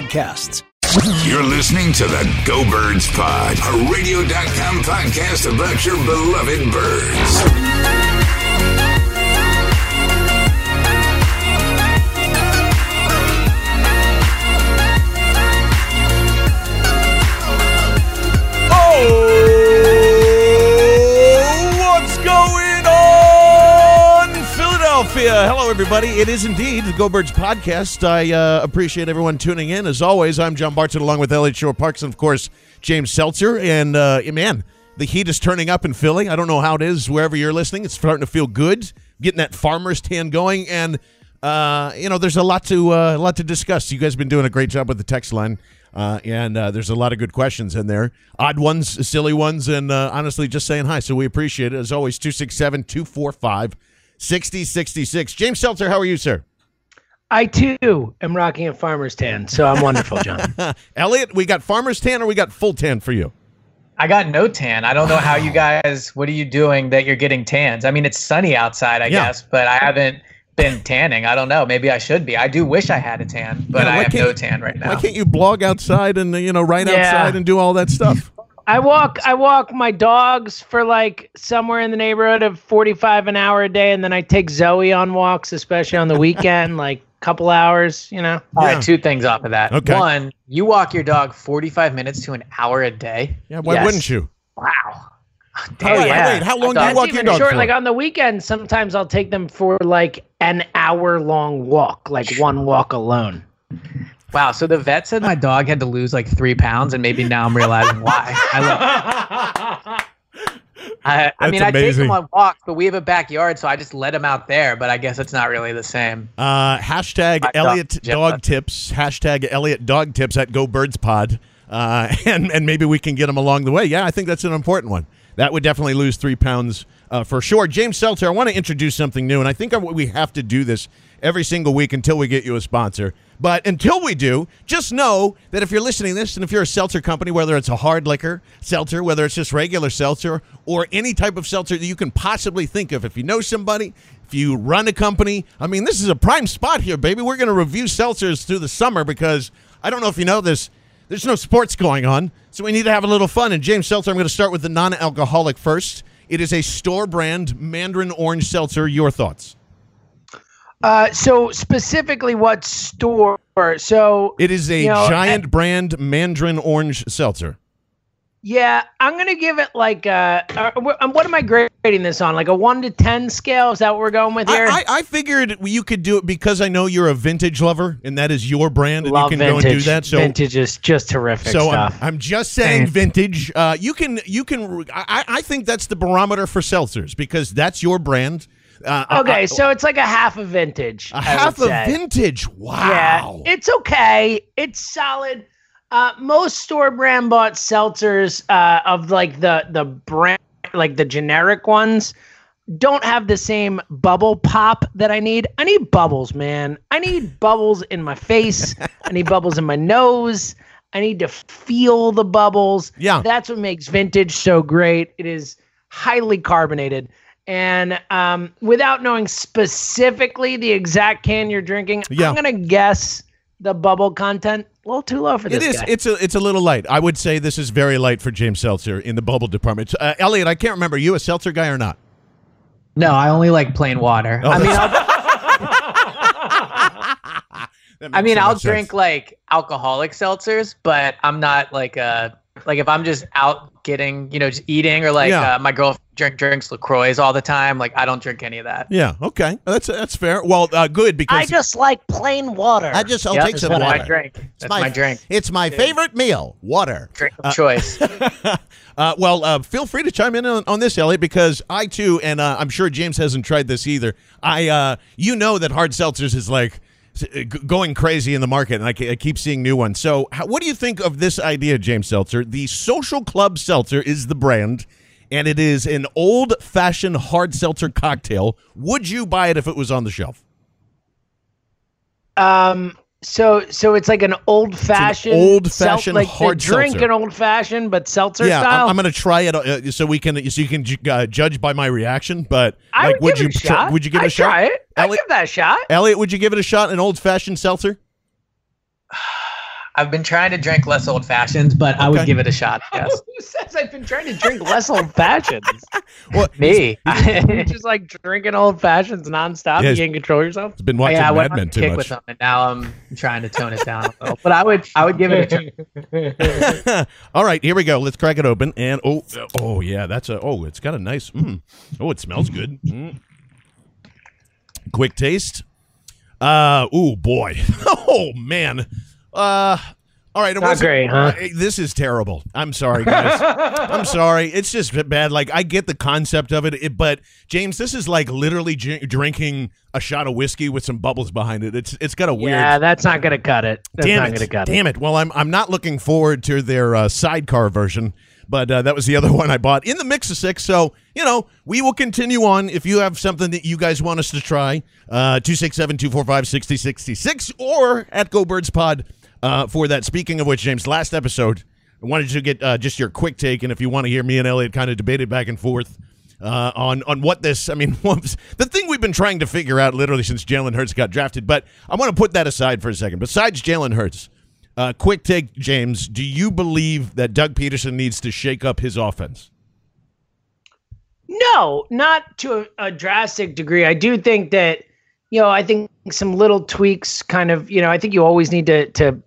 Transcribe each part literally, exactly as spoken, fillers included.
Podcasts. You're listening to the Go Birds Pod, a radio dot com podcast about your beloved birds. Oh, what's going on, Philadelphia? Hello, everybody. It is indeed the Go Birds Podcast. I uh, appreciate everyone tuning in. As always, I'm John Barton, along with Elliot Shore Parks and, of course, James Seltzer. And, uh, man, the heat is turning up in Philly. I don't know how it is wherever you're listening. It's starting to feel good, getting that farmer's tan going. And, uh, you know, there's a lot to uh, a lot to discuss. You guys have been doing a great job with the text line. Uh, and uh, there's a lot of good questions in there. Odd ones, silly ones, and uh, honestly just saying hi. So we appreciate it. As always, two six seven, two four five sixty sixty-six. James Seltzer, how are you, sir? I, too, am rocking a farmer's tan, so I'm wonderful, John. Elliot, we got farmer's tan or we got full tan for you? I got no tan. I don't know how you guys, what are you doing that you're getting tans? I mean, it's sunny outside, I yeah. guess, but I haven't been tanning. I don't know. Maybe I should be. I do wish I had a tan, but yeah, I have no tan right now. Why can't you blog outside and, you know, write yeah. outside and do all that stuff? I walk I walk my dogs for like somewhere in the neighborhood of forty-five an hour a day, and then I take Zoe on walks, especially on the weekend, like a couple hours, you know. Yeah. All right, two things off of that. Okay. One, you walk your dog forty-five minutes to an hour a day. Yeah, why yes. wouldn't you? Wow. Damn, oh, yeah. Wait, how long do you walk your dog short, for? Like on the weekend, sometimes I'll take them for like an hour-long walk, like one walk alone. Wow, so the vet said my dog had to lose like three pounds, and maybe now I'm realizing why. I, I, I mean, amazing. I take him on walks, but we have a backyard, so I just let him out there, but I guess it's not really the same. Uh, hashtag my Elliot dog, dog tips, hashtag Elliot dog tips at Go Birds Pod, uh, and, and maybe we can get him along the way. Yeah, I think that's an important one. That would definitely lose three pounds uh, for sure. James Seltzer, I want to introduce something new, and I think we have to do this every single week until we get you a sponsor. But until we do, just know that if you're listening to this and if you're a seltzer company, whether it's a hard liquor seltzer, whether it's just regular seltzer or any type of seltzer that you can possibly think of, if you know somebody, if you run a company, I mean, this is a prime spot here, baby. We're going to review seltzers through the summer because I don't know if you know this, there's no sports going on, so we need to have a little fun. And James Seltzer, I'm going to start with the non-alcoholic first. It is a store brand mandarin orange seltzer. Your thoughts? Uh, so specifically what store? So it is a you know, giant and, brand mandarin orange seltzer. Yeah, I'm going to give it like a, uh, what am I grading this on? Like a one to ten scale? Is that what we're going with here? I, I, I figured you could do it because I know you're a vintage lover and that is your brand and Love you can vintage. go and do that. So vintage is just terrific so stuff. I'm, I'm just saying vintage. Uh, you can, you can, I, I think that's the barometer for seltzers because that's your brand. Uh, okay, uh, so it's like a half a vintage. A half a vintage? Wow. Yeah, it's okay. It's solid. Uh, most store brand bought seltzers uh, of like the the brand, like the generic ones, don't have the same bubble pop that I need. I need bubbles, man. I need bubbles in my face. I need bubbles in my nose. I need to feel the bubbles. Yeah. That's what makes vintage so great. It is highly carbonated. And um, without knowing specifically the exact can you're drinking, yeah. I'm going to guess the bubble content a little too low for this It is. Guy. It's a, it's a little light. I would say this is very light for James Seltzer in the bubble department. Uh, Elliot, I can't remember. Are you a Seltzer guy or not? No, I only like plain water. Oh, I mean, I'll, I mean, so I'll drink sense. like alcoholic seltzers, but I'm not like a like if I'm just out getting, you know, just eating or like yeah. uh, my girlfriend drink drinks LaCroix all the time. Like I don't drink any of that. Yeah. Okay. That's that's fair. Well, uh, good because I just like plain water. I just I'll yep, take some water. I drink. That's it's my, my drink. It's my Dude. favorite meal. Water. Drink of uh, choice. Uh, well, uh, feel free to chime in on, on this, Elliot, because I too, and uh, I'm sure James hasn't tried this either. I, uh, you know, that hard seltzers is like g- going crazy in the market, and I, c- I keep seeing new ones. So, how, what do you think of this idea, James Seltzer? The Social Club Seltzer is the brand, and it is an old-fashioned hard seltzer cocktail. Would you buy it if it was on the shelf? Um. So, so it's like an old-fashioned, an old-fashioned sel- like hard drink, seltzer. An old-fashioned, but seltzer yeah, style. Yeah, I'm, I'm going to try it uh, so we can, so you can uh, judge by my reaction. But I like, would, would you, tr- would you give it I'd a shot? Try it. I'd give that a shot. Elliot, would you give it a shot? An old-fashioned seltzer? I've been trying to drink less old fashions, but okay. I would give it a shot. Yes. Who says I've been trying to drink less old fashions? Well, me. You're just like drinking old fashions nonstop. Yeah, you can't control yourself. It's been watching oh, yeah, Mad Men too much. With them, and now I'm trying to tone it down a little. But I would, I would give it a try. All right, here we go. Let's crack it open. And oh, oh yeah, that's a. Oh, it's got a nice. Mm, oh, it smells good. Mm. Quick taste. Uh, oh boy. Oh man. Uh, all right. It Not great, huh? Uh, this is terrible. I'm sorry, guys. I'm sorry. It's just bad. Like, I get the concept of it, it but James, this is like literally j- drinking a shot of whiskey with some bubbles behind it. It's it's got a weird. Yeah, that's not gonna cut it. That's damn not it, gonna cut damn it. it. Well, I'm I'm not looking forward to their uh, sidecar version, but uh, that was the other one I bought in the mix of six. So you know, we will continue on. If you have something that you guys want us to try, uh, two six seven two four five sixty sixty six or at Go Birds Pod. Uh, for that, speaking of which, James, last episode, I wanted to get uh, just your quick take, and if you want to hear me and Elliot kind of debated back and forth uh, on on what this, I mean, was, the thing we've been trying to figure out literally since Jalen Hurts got drafted, but I want to put that aside for a second. Besides Jalen Hurts, uh, quick take, James, do you believe that Doug Peterson needs to shake up his offense? No, not to a, a drastic degree. I do think that, you know, I think some little tweaks kind of, you know, I think you always need to to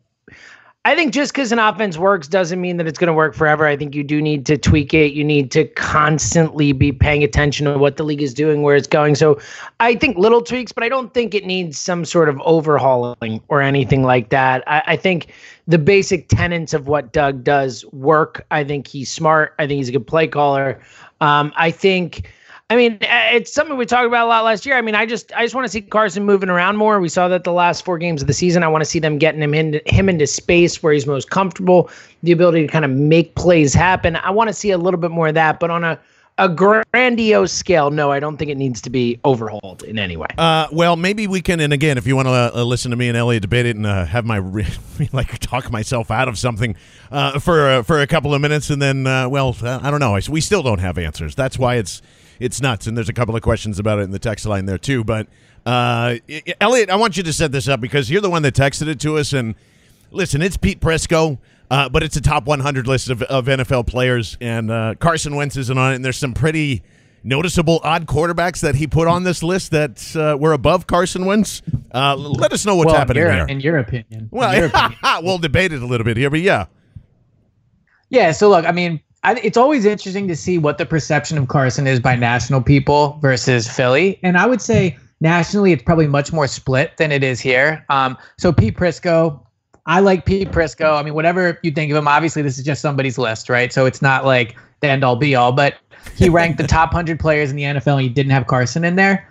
I think just because an offense works doesn't mean that it's going to work forever. I think you do need to tweak it. You need to constantly be paying attention to what the league is doing, where it's going. So I think little tweaks, but I don't think it needs some sort of overhauling or anything like that. I, I think the basic tenets of what Doug does work. I think he's smart. I think he's a good play caller. Um, I think... I mean, it's something we talked about a lot last year. I mean, I just I just want to see Carson moving around more. We saw that the last four games of the season. I want to see them getting him into, him into space where he's most comfortable, the ability to kind of make plays happen. I want to see a little bit more of that. But on a, a grandiose scale, no, I don't think it needs to be overhauled in any way. Uh, well, maybe we can, and again, if you want to uh, listen to me and Elliot debate it and uh, have my, re- like, talk myself out of something uh, for, uh, for a couple of minutes and then, uh, well, uh, I don't know. We still don't have answers. That's why it's... It's nuts, and there's a couple of questions about it in the text line there, too. But, uh, Elliot, I want you to set this up because you're the one that texted it to us. And, listen, it's Pete Prisco, uh, but it's a top one hundred list of, of N F L players. And uh, Carson Wentz isn't on it, and there's some pretty noticeable odd quarterbacks that he put on this list that uh, were above Carson Wentz. Uh, let us know what's well, happening your, there. In your opinion. Well, in your opinion. We'll debate it a little bit here, but yeah. Yeah, so, look, I mean – I, it's always interesting to see what the perception of Carson is by national people versus Philly. And I would say nationally, it's probably much more split than it is here. Um, so Pete Prisco, I like Pete Prisco. I mean, whatever you think of him, obviously this is just somebody's list, right? So it's not like the end all be all, but he ranked the top one hundred players in the N F L and he didn't have Carson in there.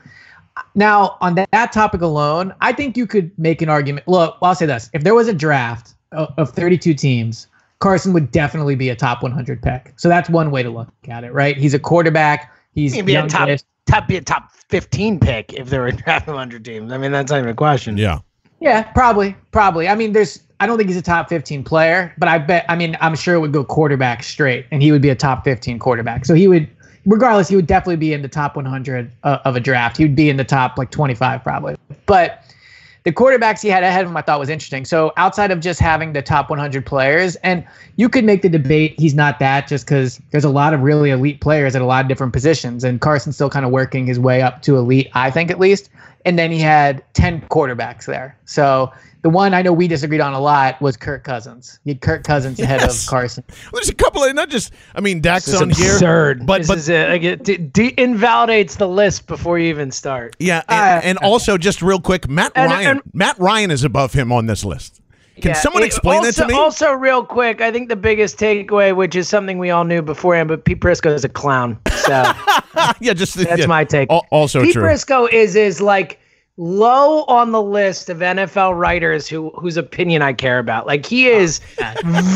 Now, on that, that topic alone, I think you could make an argument. Look, I'll say this. If there was a draft of, of thirty-two teams, Carson would definitely be a top one hundred pick. So that's one way to look at it, right? He's a quarterback. He's young-ish. Top top, be a top fifteen pick if they were drafting under teams. I mean, that's not even a question. Yeah. Yeah, probably, probably. I mean, there's, I don't think he's a top fifteen player, but I bet, I mean, I'm sure it would go quarterback straight, and he would be a top fifteen quarterback. So he would, regardless, he would definitely be in the top one hundred uh, of a draft. He would be in the top like twenty-five probably. But the quarterbacks he had ahead of him I thought was interesting. So outside of just having the top one hundred players, and you could make the debate he's not that just because there's a lot of really elite players at a lot of different positions, and Carson's still kind of working his way up to elite, I think at least. And then he had ten quarterbacks there. So the one I know we disagreed on a lot was Kirk Cousins. You had Kirk Cousins yes. ahead of Carson. Well, there's a couple of, not just, I mean, Dak's this is on absurd. Here. But, this but, is it. I get, de- de- invalidates the list before you even start. Yeah, and, uh, and also just real quick, Matt and, Ryan. And, and, Matt Ryan is above him on this list. Can yeah, someone explain also, that to me? Also, real quick, I think the biggest takeaway, which is something we all knew beforehand, but Pete Prisco is a clown. So yeah, just that's yeah. my take. Al- also Pete true. Pete Prisco is is like low on the list of N F L writers who whose opinion I care about. Like he is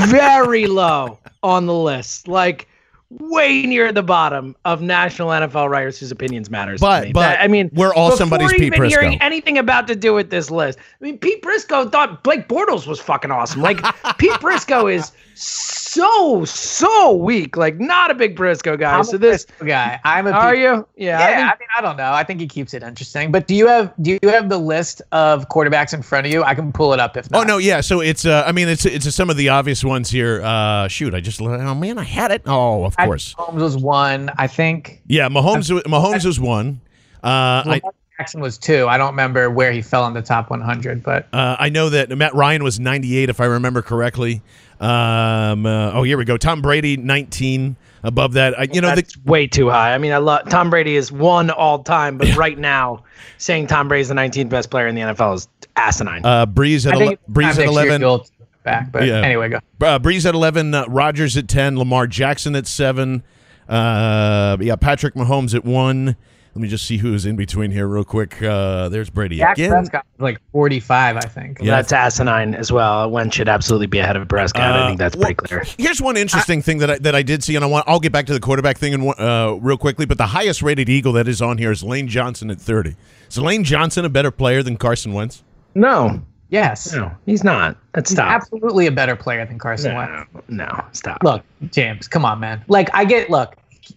very low on the list. Like way near the bottom of national N F L writers whose opinions matters. But, to me. but I mean, we're all somebody's Pete Prisco. Before even hearing anything about to do with this list, I mean, Pete Prisco thought Blake Bortles was fucking awesome. Like Pete Prisco is so so weak. Like not a big Prisco guy. I'm so a this Prisco guy, I'm a. Are Pete, you? Yeah. yeah I, mean, I mean, I don't know. I think he keeps it interesting. But do you have do you have the list of quarterbacks in front of you? I can pull it up if not. Oh no, yeah. So it's uh, I mean, it's it's some of the obvious ones here. Uh, shoot, I just oh man, I had it. Oh. Of Of course. Mahomes was one, I think. Yeah, Mahomes Mahomes was one. Uh, Lamar Jackson was two. I don't remember where he fell in the top one hundred, but uh, I know that Matt Ryan was ninety-eight, if I remember correctly. Um, uh, oh, here we go. Tom Brady, nineteen. Above that, I, you know, that's the, way too high. I mean, I love Tom Brady is one all time, but right now, saying Tom Brady's the nineteenth best player in the N F L is asinine. Uh, Brees at ele- Brees at eleven. Back, but yeah. anyway, go. Uh, Brees at eleven, uh, Rodgers at ten, Lamar Jackson at seven, uh, yeah, Patrick Mahomes at one. Let me just see who's in between here real quick. Uh, there's Brady Dak again. Dak Prescott like forty-five, I think. Yeah. That's asinine as well. Wentz should absolutely be ahead of Prescott. Uh, I think that's well, pretty clear. Here's one interesting I, thing that I, that I did see, and I want I'll get back to the quarterback thing in, uh, real quickly. But the highest rated Eagle that is on here is Lane Johnson at thirty. Is Lane Johnson a better player than Carson Wentz? No. Yes. No, he's not. That's he's absolutely a better player than Carson no, Wentz. No, no, stop. Look, James, come on, man. Like, I get, look,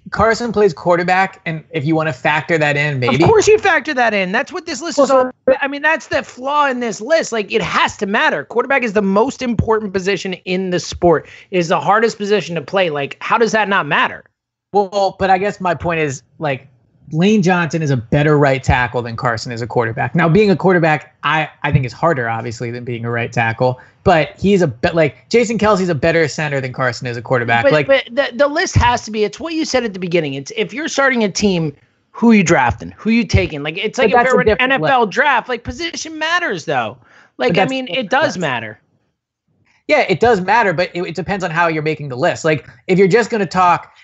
Carson plays quarterback, and if you want to factor that in, maybe. Of course you factor that in. That's what this list well, is all about. I mean, that's the flaw in this list. Like, it has to matter. Quarterback is the most important position in the sport. It is the hardest position to play. Like, how does that not matter? Well, but I guess my point is, like, Lane Johnson is a better right tackle than Carson is a quarterback. Now, being a quarterback, I, I think is harder, obviously, than being a right tackle. But he's a bit like Jason Kelsey's a better center than Carson is a quarterback. But, like, but the, the list has to be. It's what you said at the beginning. It's if you're starting a team, who you drafting, who you taking. Like it's like if you're an N F L list. Draft. Like position matters, though. Like I mean, it does list. Matter. Yeah, it does matter, but it, it depends on how you're making the list. Like if you're just going to talk.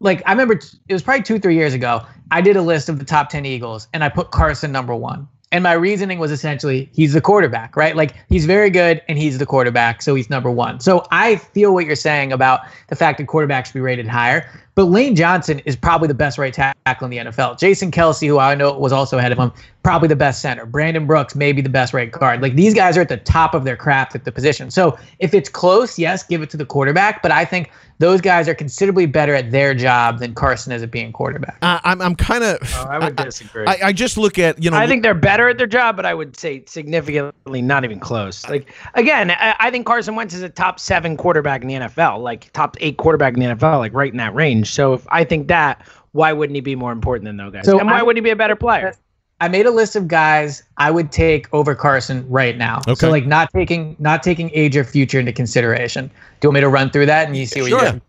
Like, I remember it was probably two, three years ago, I did a list of the top ten Eagles, and I put Carson number one. And my reasoning was essentially he's the quarterback, right? Like, he's very good, and he's the quarterback, so he's number one. So I feel what you're saying about the fact that quarterbacks should be rated higher. But Lane Johnson is probably the best right tackle in the N F L. Jason Kelsey, who I know was also ahead of him, probably the best center. Brandon Brooks, maybe the best right guard. Like, these guys are at the top of their craft at the position. So if it's close, yes, give it to the quarterback. But I think those guys are considerably better at their job than Carson is at being quarterback. Uh, I'm I'm kind of – oh, I would disagree. I, I just look at – you know, I think they're better at their job, but I would say significantly not even close. Like, again, I, I think Carson Wentz is a top seven quarterback in the N F L, like top eight quarterback in the N F L, like right in that range. So if I think that, why wouldn't he be more important than those guys? So and why I, wouldn't he be a better player? I made a list of guys I would take over Carson right now. Okay. So like not taking not taking age or future into consideration. Do you want me to run through that and you see what sure. you get?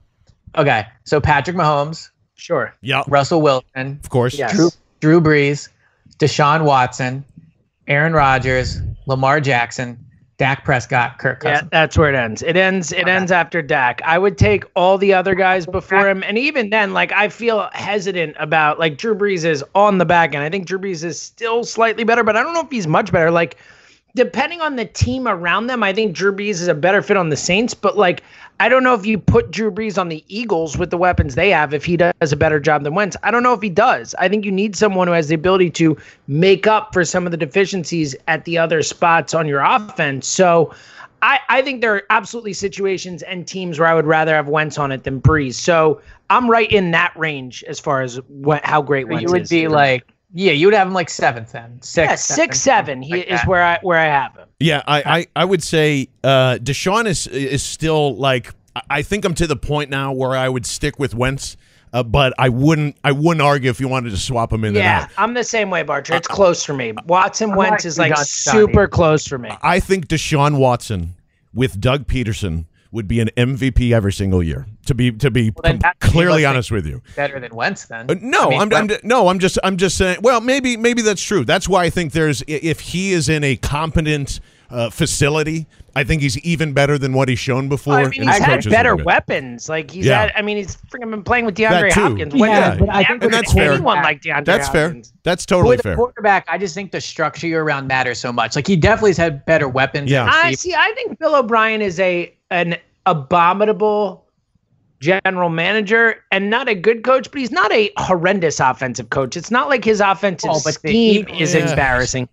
Okay. So Patrick Mahomes. Sure. Yeah. Russell Wilson. Of course. Yes. Drew, Drew Brees. Deshaun Watson. Aaron Rodgers. Lamar Jackson. Dak Prescott, Kirk Cousins. Yeah, that's where it ends. It ends It okay. ends after Dak. I would take all the other guys before him. And even then, like, I feel hesitant about, like, Drew Brees is on the back end. I think Drew Brees is still slightly better, but I don't know if he's much better. Like, depending on the team around them, I think Drew Brees is a better fit on the Saints. But, like, I don't know if you put Drew Brees on the Eagles with the weapons they have, if he does a better job than Wentz. I don't know if he does. I think you need someone who has the ability to make up for some of the deficiencies at the other spots on your offense. So I, I think there are absolutely situations and teams where I would rather have Wentz on it than Brees. So I'm right in that range as far as what, how great Wentz is. You would be like, yeah, you would have him like seventh then. Six, yeah, six, seven, seven he like is that. where I where I have him. Yeah, I, I, I would say uh, Deshaun is is still like, I think I'm to the point now where I would stick with Wentz, uh, but I wouldn't I wouldn't argue if you wanted to swap him in yeah, and out. Yeah, I'm the same way, Barcher. It's close for me. Watson I'm Wentz like is like super close for me. I think Deshaun Watson with Doug Peterson would be an M V P every single year. To be to be well, clearly honest with you, better than Wentz then. Uh, no, I mean, I'm, I'm no, I'm just I'm just saying. Well, maybe maybe that's true. That's why I think there's if he is in a competent uh, facility, I think he's even better than what he's shown before. I mean, he's had better weapons. Like he's yeah. had. I mean, he's freaking been playing with DeAndre Hopkins. When yeah, but I think and that's fair. Anyone like DeAndre that's Hopkins. fair. That's totally fair. With the quarterback, I just think the structure you're around matters so much. Like he definitely has had better weapons. Yeah. I see. I think Bill O'Brien is a. an abominable general manager and not a good coach, but he's not a horrendous offensive coach. It's not like his offensive oh, but scheme is yeah. embarrassing.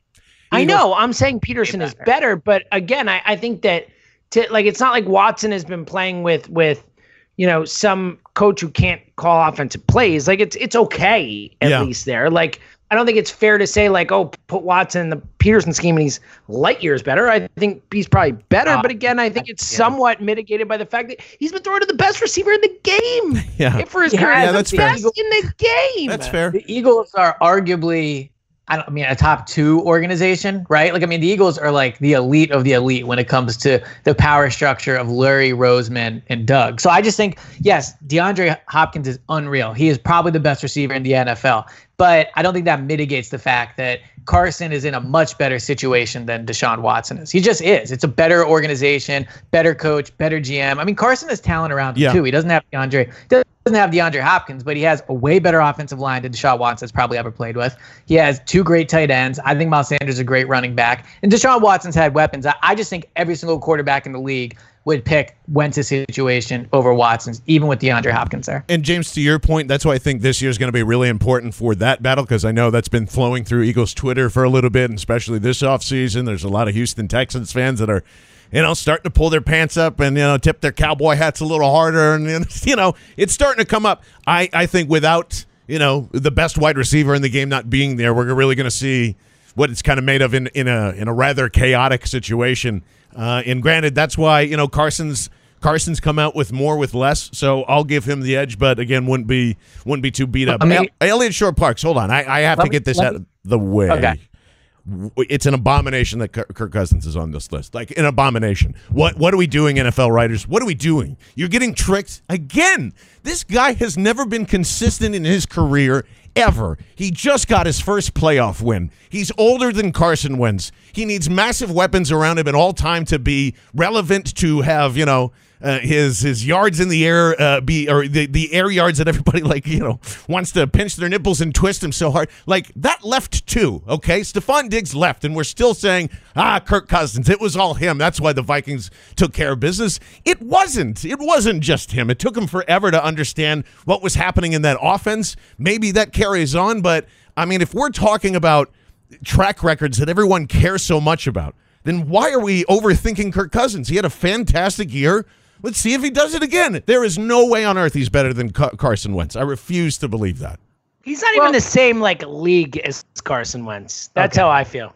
I know. I'm saying Peterson is better, but again, I, I think that to, like it's not like Watson has been playing with with you know some coach who can't call offensive plays. Like it's it's okay at yeah. least there. Like I don't think it's fair to say like, oh, put Watson in the Peterson scheme and he's light years better. I think he's probably better. Uh, but again, I think it's yeah. somewhat mitigated by the fact that he's been throwing to the best receiver in the game. Yeah, and for his yeah, career, yeah, that's the fair. best in the game. That's fair. The Eagles are arguably, I, don't, I mean, a top two organization, right? Like, I mean, the Eagles are like the elite of the elite when it comes to the power structure of Lurie, Roseman, and Doug. So I just think, yes, DeAndre Hopkins is unreal. He is probably the best receiver in the N F L. But I don't think that mitigates the fact that Carson is in a much better situation than Deshaun Watson is. He just is. It's a better organization, better coach, better G M. I mean, Carson has talent around him, yeah. too. He doesn't have DeAndre doesn't have DeAndre Hopkins, but he has a way better offensive line than Deshaun Watson's probably ever played with. He has two great tight ends. I think Miles Sanders is a great running back. And Deshaun Watson's had weapons. I, I just think every single quarterback in the league would pick Wentz's situation over Watson's, even with DeAndre Hopkins there. And, James, to your point, that's why I think this year is going to be really important for that battle, because I know that's been flowing through Eagles Twitter for a little bit, and especially this offseason. There's a lot of Houston Texans fans that are, you know, starting to pull their pants up and, you know, tip their cowboy hats a little harder. And, you know, it's starting to come up. I, I think without, you know, the best wide receiver in the game not being there, we're really going to see what it's kind of made of in, in a in a rather chaotic situation. Uh, and granted, that's why, you know, Carson's Carson's come out with more with less, so I'll give him the edge. But again, wouldn't be wouldn't be too beat up. I mean, El- Elliot Shore Parks, hold on, I, I have to me, get this out me. of the way. Okay. It's an abomination that Kirk Cousins is on this list. Like an abomination. What what are we doing, N F L writers? What are we doing? You're getting tricked again. This guy has never been consistent in his career. Ever. He just got his first playoff win. He's older than Carson Wentz. He needs massive weapons around him at all time to be relevant, to have, you know, uh, his his yards in the air, uh, be or the, the air yards that everybody, like, you know, wants to pinch their nipples and twist them so hard. Like, that left too, okay? Stephon Diggs left, and we're still saying, ah, Kirk Cousins, it was all him. That's why the Vikings took care of business. It wasn't. It wasn't just him. It took him forever to understand what was happening in that offense. Maybe that carries on, but I mean, if we're talking about track records that everyone cares so much about, then why are we overthinking Kirk Cousins? He had a fantastic year. Let's see if he does it again. There is no way on earth he's better than Car- Carson Wentz. I refuse to believe that. He's not well, even the same like league as Carson Wentz. That's okay. How I feel.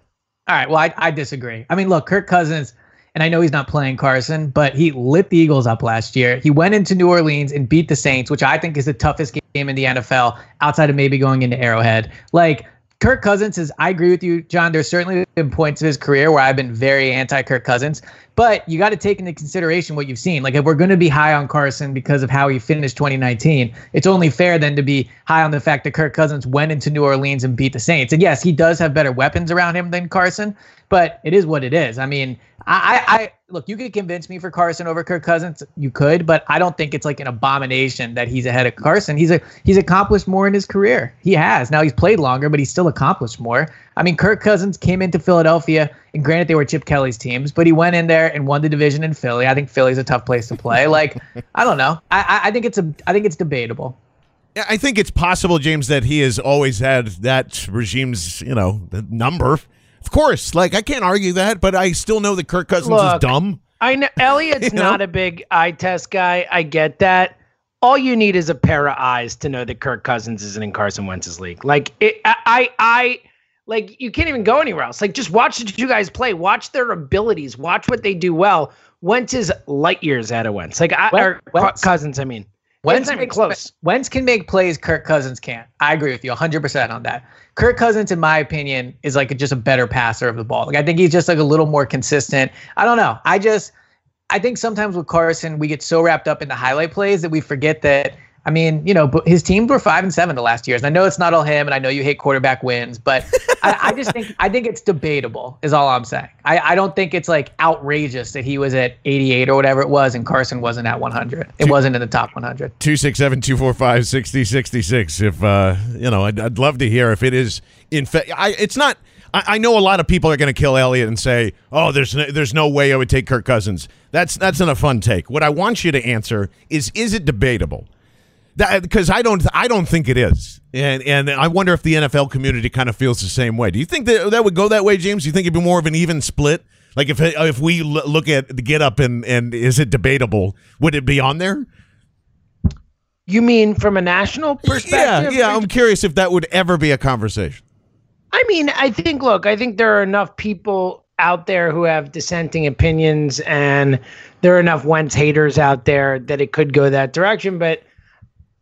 All right, well, I, I disagree. I mean, look, Kirk Cousins, and I know he's not playing Carson, but he lit the Eagles up last year. He went into New Orleans and beat the Saints, which I think is the toughest game in the N F L outside of maybe going into Arrowhead. Like, Kirk Cousins is, I agree with you, John, there's certainly been points in his career where I've been very anti-Kirk Cousins, but you got to take into consideration what you've seen. Like, if we're going to be high on Carson because of how he finished twenty nineteen, it's only fair then to be high on the fact that Kirk Cousins went into New Orleans and beat the Saints. And yes, he does have better weapons around him than Carson, but it is what it is. I mean, I, I look, you could convince me for Carson over Kirk Cousins. You could, but I don't think it's like an abomination that he's ahead of Carson. He's a he's accomplished more in his career. He has. Now he's played longer, but he's still accomplished more. I mean, Kirk Cousins came into Philadelphia, and granted they were Chip Kelly's teams, but he went in there and won the division in Philly. I think Philly's a tough place to play. Like, I don't know. I, I think it's a I think it's debatable. I think it's possible, James, that he has always had that regime's, you know, the number. Of course, like, I can't argue that, but I still know that Kirk Cousins Look, is dumb. I know Elliot's you know? not a big eye test guy. I get that. All you need is a pair of eyes to know that Kirk Cousins isn't in Carson Wentz's league. Like, it, I, I, I, like, you can't even go anywhere else. Like, just watch the two guys play. Watch their abilities. Watch what they do well. Wentz is light years out of Wentz. Like, I, or Wentz. Cousins, I mean. Wentz can, make, close. Wentz can make plays Kirk Cousins can't. I agree with you one hundred percent on that. Kirk Cousins, in my opinion, is like a, just a better passer of the ball. Like, I think he's just like a little more consistent. I don't know. I just, I think sometimes with Carson, we get so wrapped up in the highlight plays that we forget that, I mean, you know, his teams were five and seven the last years. And I know it's not all him, and I know you hate quarterback wins, but I, I just think I think it's debatable is all I'm saying. I, I don't think it's like outrageous that he was at eighty-eight or whatever it was and Carson wasn't at one hundred. It two, wasn't in the top one hundred. two six seven, two four five, six oh six six. If, uh, you know, I'd, I'd love to hear if it is, in fact, I, it's not, I, I know a lot of people are going to kill Elliott and say, oh, there's no, there's no way I would take Kirk Cousins. That's, that's not a fun take. What I want you to answer is, is it debatable? Because I don't, I don't think it is, and and I wonder if the N F L community kind of feels the same way. Do you think that that would go that way, James? Do you think it'd be more of an even split? Like if if we look at the get up and and is it debatable? Would it be on there? You mean from a national perspective? Yeah, yeah. I'm curious if that would ever be a conversation. I mean, I think. Look, I think there are enough people out there who have dissenting opinions, and there are enough Wentz haters out there that it could go that direction, but.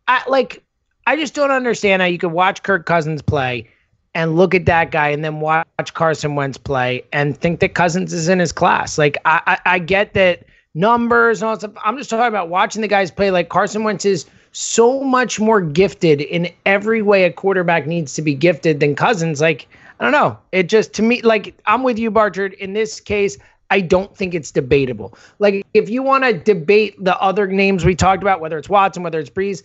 I like. I just don't understand how you could watch Kirk Cousins play and look at that guy, and then watch Carson Wentz play and think that Cousins is in his class. Like I, I, I get that numbers and all that stuff. I'm just talking about watching the guys play. Like Carson Wentz is so much more gifted in every way a quarterback needs to be gifted than Cousins. Like I don't know. It just to me, like I'm with you, Barchard. In this case, I don't think it's debatable. Like if you want to debate the other names we talked about, whether it's Watson, whether it's Brees.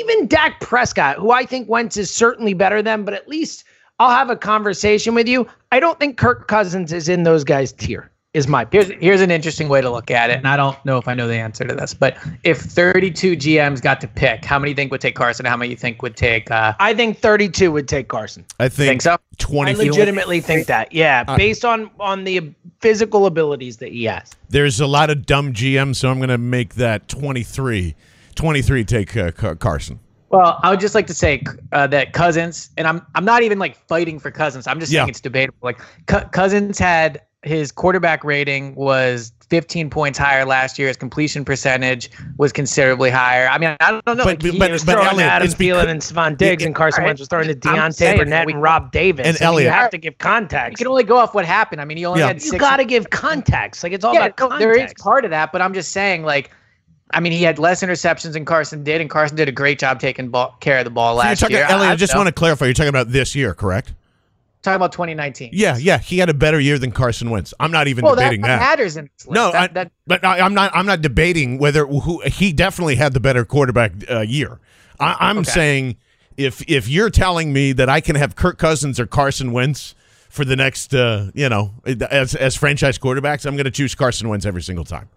Even Dak Prescott, who I think Wentz is certainly better than, but at least I'll have a conversation with you. I don't think Kirk Cousins is in those guys' tier, is my pick. Here's, here's an interesting way to look at it, and I don't know if I know the answer to this, but if thirty-two G Ms got to pick, how many think would take Carson? How many you think would take? Uh, I think thirty-two would take Carson. I think, think so. twenty. I legitimately think that, yeah, uh, based on, on the physical abilities that he has. There's a lot of dumb G Ms, so I'm going to make that twenty-three. twenty-three take uh, Carson. Well, I would just like to say uh, that Cousins, and I'm I'm not even like fighting for Cousins. I'm just saying yeah. It's debatable. Like C- Cousins had his quarterback rating was fifteen points higher last year. His completion percentage was considerably higher. I mean, I don't know. But, like, but, he but, was but throwing Elliot, Adam Thielen and Stephon Diggs, it, it, and Carson Wentz right, was throwing to Deontay Burnett and Rob Davis. And, and Elliot, you have to give context. You can only go off what happened. I mean, he only yeah. had six. You got to give context. Like it's all yeah, about context. There is part of that, but I'm just saying like. I mean, he had less interceptions than Carson did, and Carson did a great job taking ball, care of the ball last so you're talking, year. Elliot, I, I just know. want to clarify. You're talking about this year, correct? Talking about twenty nineteen. Yeah, yeah. He had a better year than Carson Wentz. I'm not even well, debating that. Well, that matters in this list. No, that, I, that, but I, I'm not I'm not debating whether who, he definitely had the better quarterback uh, year. I, I'm okay. saying if if you're telling me that I can have Kirk Cousins or Carson Wentz for the next, uh, you know, as, as franchise quarterbacks, I'm going to choose Carson Wentz every single time.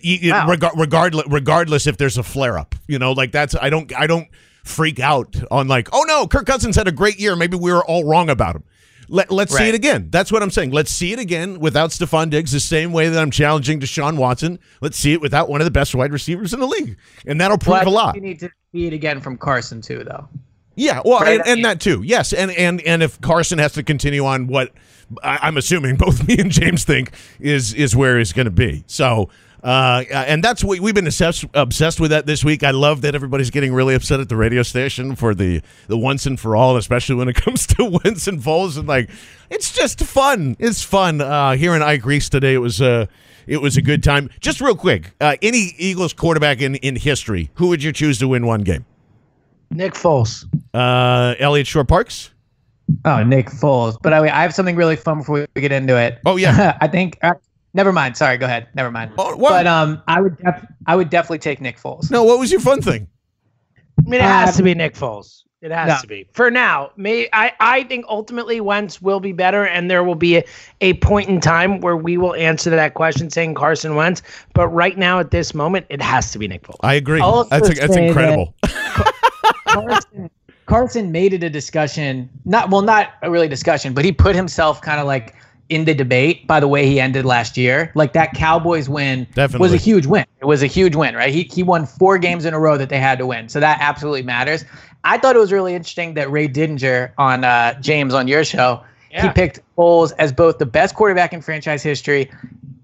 You, wow. reg- regardless, regardless if there's a flare up, you know, like that's I don't I don't freak out on like, oh, no, Kirk Cousins had a great year. Maybe we were all wrong about him. Let, let's right. see it again. That's what I'm saying. Let's see it again without Stephon Diggs, the same way that I'm challenging Deshaun Watson. Let's see it without one of the best wide receivers in the league. And that'll prove well, a lot. You need to see it again from Carson, too, though. Yeah, well, right. and, and that too, yes, and and and if Carson has to continue on what I'm assuming both me and James think is is where he's going to be, so uh, and that's what we've been obsessed obsessed with that this week. I love that everybody's getting really upset at the radio station for the the once and for all, especially when it comes to Wentz and Foles, and like it's just fun. It's fun uh, here in Ike Reese today. It was a uh, it was a good time. Just real quick, uh, any Eagles quarterback in in history, who would you choose to win one game? Nick Foles. Uh, Elliot Shore Parks? Oh, Nick Foles. But I, I have something really fun before we get into it. Oh, yeah. I think I, Never mind. Sorry. Go ahead. Never mind. Oh, but um, I would def- I would definitely take Nick Foles. No, what was your fun thing? I mean, it has um, to be Nick Foles. It has no. to be for now. May I? I think ultimately Wentz will be better, and there will be a, a point in time where we will answer that question saying Carson Wentz. But right now, at this moment, it has to be Nick Foles. I agree. I'll that's a, that's incredible. That Carson, Carson made it a discussion. Not well, not a really discussion, but he put himself kind of like in the debate by the way he ended last year. Like that Cowboys win Definitely. was a huge win. It was a huge win, right? He he won four games in a row that they had to win, so that absolutely matters. I thought it was really interesting that Ray Didinger on uh, James on your show, yeah. he picked Foles as both the best quarterback in franchise history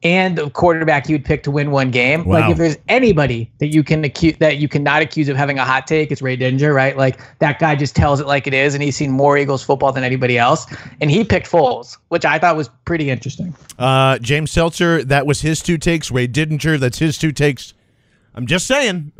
and the quarterback you'd pick to win one game. Wow. Like if there's anybody that you can accuse that you cannot accuse of having a hot take, it's Ray Didinger, right? Like that guy just tells it like it is, and he's seen more Eagles football than anybody else. And he picked Foles, which I thought was pretty interesting. Uh, James Seltzer, that was his two takes. Ray Didinger, that's his two takes. I'm just saying,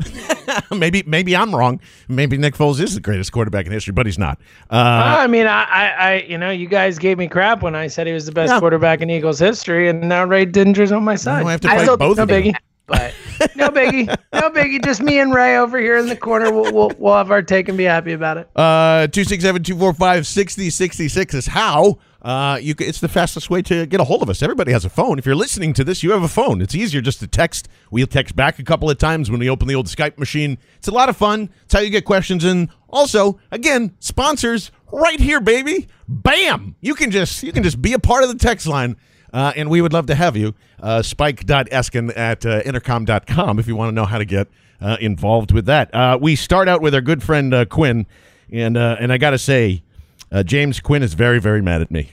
maybe maybe I'm wrong. Maybe Nick Foles is the greatest quarterback in history, but he's not. Uh, well, I mean, I, I, you know, you guys gave me crap when I said he was the best yeah. quarterback in Eagles history, and now Ray Dinger's on my side. I have to fight I both no of biggie, them. But no biggie, no biggie. Just me and Ray over here in the corner. We'll we'll, we'll have our take and be happy about it. Uh, two six seven two four five sixty sixty six is how. Uh, you it's the fastest way to get a hold of us. Everybody has a phone. If you're listening to this, you have a phone. It's easier just to text. We'll text back a couple of times when we open the old Skype machine. It's a lot of fun. It's how you get questions in. Also, again, sponsors right here, baby. Bam! You can just you can just be a part of the text line, uh, and we would love to have you. Uh, Spike.Eskin at uh, intercom dot com if you want to know how to get uh, involved with that. Uh, we start out with our good friend uh, Quinn, and uh, and I gotta say. Uh, James Quinn is very, very mad at me.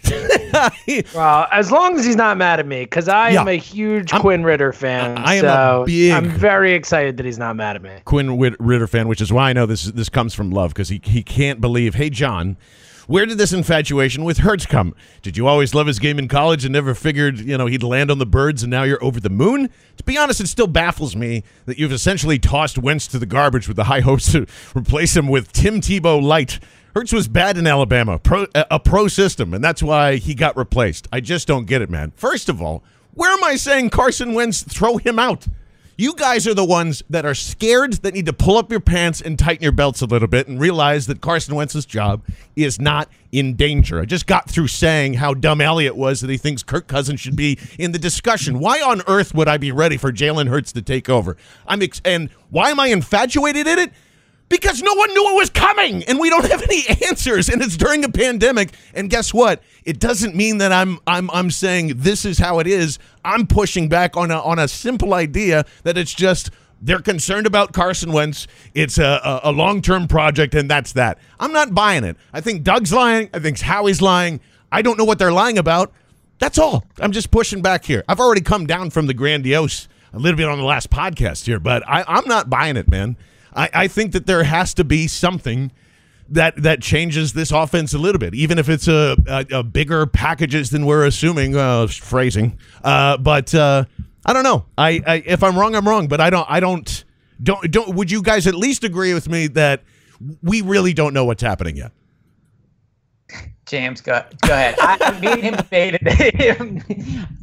Well, as long as he's not mad at me, because I yeah. am a huge I'm, Quinn Ritter fan. I, I am so a big. I'm very excited that he's not mad at me. Quinn Ritter fan, which is why I know this this comes from love, because he he can't believe. Hey, John, where did this infatuation with Hurts come? Did you always love his game in college and never figured you know he'd land on the birds, and now you're over the moon? To be honest, it still baffles me that you've essentially tossed Wentz to the garbage with the high hopes to replace him with Tim Tebow Light. Hurts was bad in Alabama, pro, a pro system, and that's why he got replaced. I just don't get it, man. First of all, where am I saying Carson Wentz, throw him out? You guys are the ones that are scared, that need to pull up your pants and tighten your belts a little bit and realize that Carson Wentz's job is not in danger. I just got through saying how dumb Elliot was that he thinks Kirk Cousins should be in the discussion. Why on earth would I be ready for Jalen Hurts to take over? I'm ex- and why am I infatuated in it? Because no one knew it was coming, and we don't have any answers, and it's during a pandemic. And guess what? It doesn't mean that I'm I'm I'm saying this is how it is. I'm pushing back on a on a simple idea that it's just they're concerned about Carson Wentz. It's a, a, a long-term project, and that's that. I'm not buying it. I think Doug's lying. I think Howie's lying. I don't know what they're lying about. That's all. I'm just pushing back here. I've already come down from the grandiose a little bit on the last podcast here, but I, I'm not buying it, man. I, I think that there has to be something that that changes this offense a little bit, even if it's a, a, a bigger packages than we're assuming, uh, phrasing. Uh, but uh, I don't know. I, I if I'm wrong, I'm wrong. But I don't. I don't. Don't. Don't. Would you guys at least agree with me that we really don't know what's happening yet? James, go, go ahead. I, me and him debated.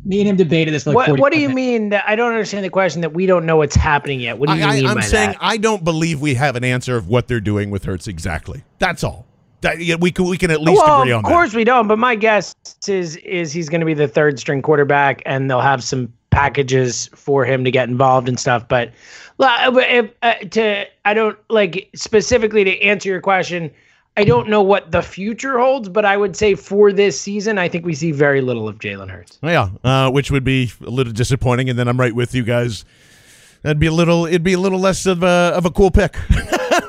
me and him debated this. Like what, what do you mean? That I don't understand the question. That we don't know what's happening yet. What do you I, mean? I, I'm by saying that? I don't believe we have an answer of what they're doing with Hurts exactly. That's all. That, we can we can at least well, agree on that. Of course we don't. But my guess is is he's going to be the third string quarterback, and they'll have some packages for him to get involved and stuff. But if, uh, to I don't like specifically to answer your question. I don't know what the future holds, but I would say for this season, I think we see very little of Jalen Hurts. Yeah, uh, which would be a little disappointing. And then I'm right with you guys. That'd be a little. It'd be a little less of a of a cool pick.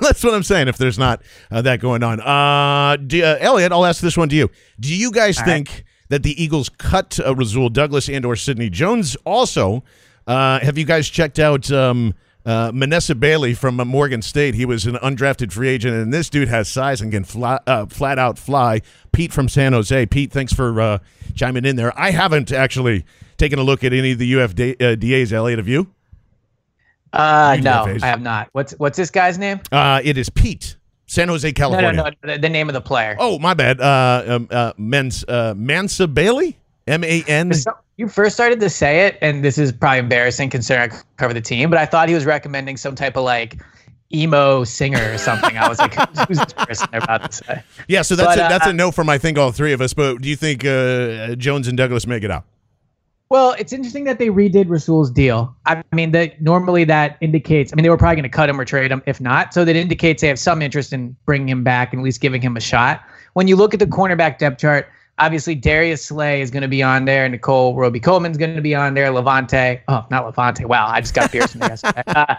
That's what I'm saying. If there's not uh, that going on, uh, do, uh, Elliot, I'll ask this one to you. Do you guys All think right. that the Eagles cut uh, Rasul Douglas and or Sidney Jones? Also, uh, have you guys checked out? Um, Uh, Manessa Bailey from uh, Morgan State. He was an undrafted free agent, and this dude has size and can fly, uh, flat out fly. Pete from San Jose. Pete, thanks for uh, chiming in there. I haven't actually taken a look at any of the U F D As, Elliot. Have you? Uh, no, U F As. I have not. What's what's this guy's name? Uh, it is Pete, San Jose, California. No, no, no, the name of the player. Oh, my bad. Uh, um, uh, Mens, uh, Manessa Bailey? M A N. So you first started to say it, and this is probably embarrassing considering I cover the team, but I thought he was recommending some type of like emo singer or something. I was like, who's this person they're about to say? Yeah, so that's, but, a, that's uh, a no from I think all three of us, but do you think uh, Jones and Douglas make it out? Well, it's interesting that they redid Rasul's deal. I mean, that normally that indicates, I mean, they were probably going to cut him or trade him if not. So that indicates they have some interest in bringing him back and at least giving him a shot. When you look at the cornerback depth chart, obviously Darius Slay is going to be on there. Nicole Roby Coleman's going to be on there. Levante. Oh, not Levante. Wow. I just got Pearson yesterday. Uh,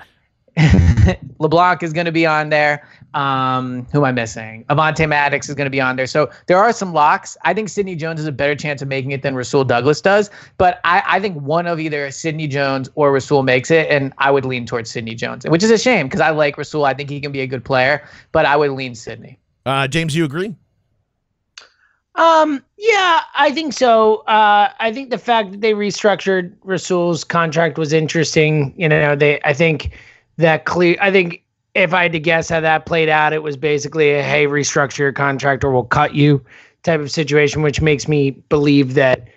LeBlanc is going to be on there. Um, who am I missing? Avonte Maddox is going to be on there. So there are some locks. I think Sidney Jones has a better chance of making it than Rasul Douglas does. But I, I think one of either Sidney Jones or Rasul makes it, and I would lean towards Sidney Jones, which is a shame because I like Rasul. I think he can be a good player, but I would lean Sidney. Uh, James, you agree? Um, yeah, I think so. Uh, I think the fact that they restructured Rasul's contract was interesting. You know, they, I think that clear, I think if I had to guess how that played out, it was basically a, hey, restructure your contract or we'll cut you type of situation, which makes me believe that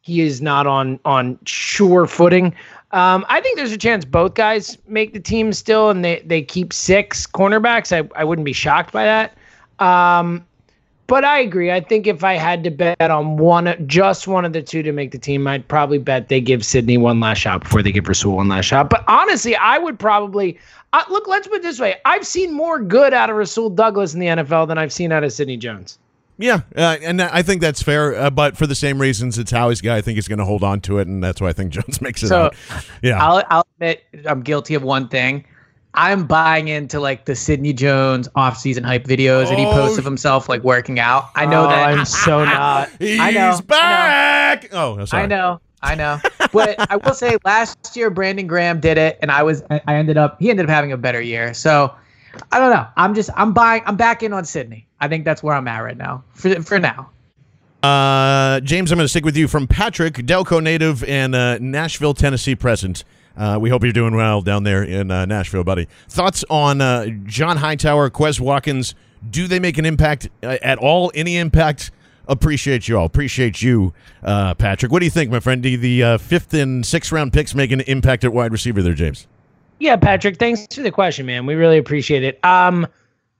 he is not on, on sure footing. Um, I think there's a chance both guys make the team still and they, they keep six cornerbacks. I, I wouldn't be shocked by that. Um, but I agree. I think if I had to bet on one, just one of the two to make the team, I'd probably bet they give Sidney one last shot before they give Rasul one last shot. But honestly, I would probably uh, – look, let's put it this way. I've seen more good out of Rasul Douglas in the N F L than I've seen out of Sidney Jones. Yeah, uh, and I think that's fair, uh, but for the same reasons, it's Howie's guy. I think he's going to hold on to it, and that's why I think Jones makes it so out. Yeah, I'll, I'll admit I'm guilty of one thing. I'm buying into like the Sidney Jones off-season hype videos oh. that he posts of himself like working out. I know oh, that I'm so not. He's I know, back. I know. Oh, no, sorry. I know. I know. But I will say, last year Brandon Graham did it, and I was I ended up he ended up having a better year. So I don't know. I'm just I'm buying. I'm back in on Sidney. I think that's where I'm at right now. For for now. Uh, James, I'm going to stick with you from Patrick, Delco native and uh, Nashville, Tennessee present. Uh, we hope you're doing well down there in uh, Nashville, buddy. Thoughts on uh, John Hightower, Quez Watkins? Do they make an impact uh, at all? Any impact? Appreciate you all. Appreciate you, uh, Patrick. What do you think, my friend? Do the uh, fifth and sixth round picks make an impact at wide receiver there, James? Yeah, Patrick, thanks for the question, man. We really appreciate it. Um,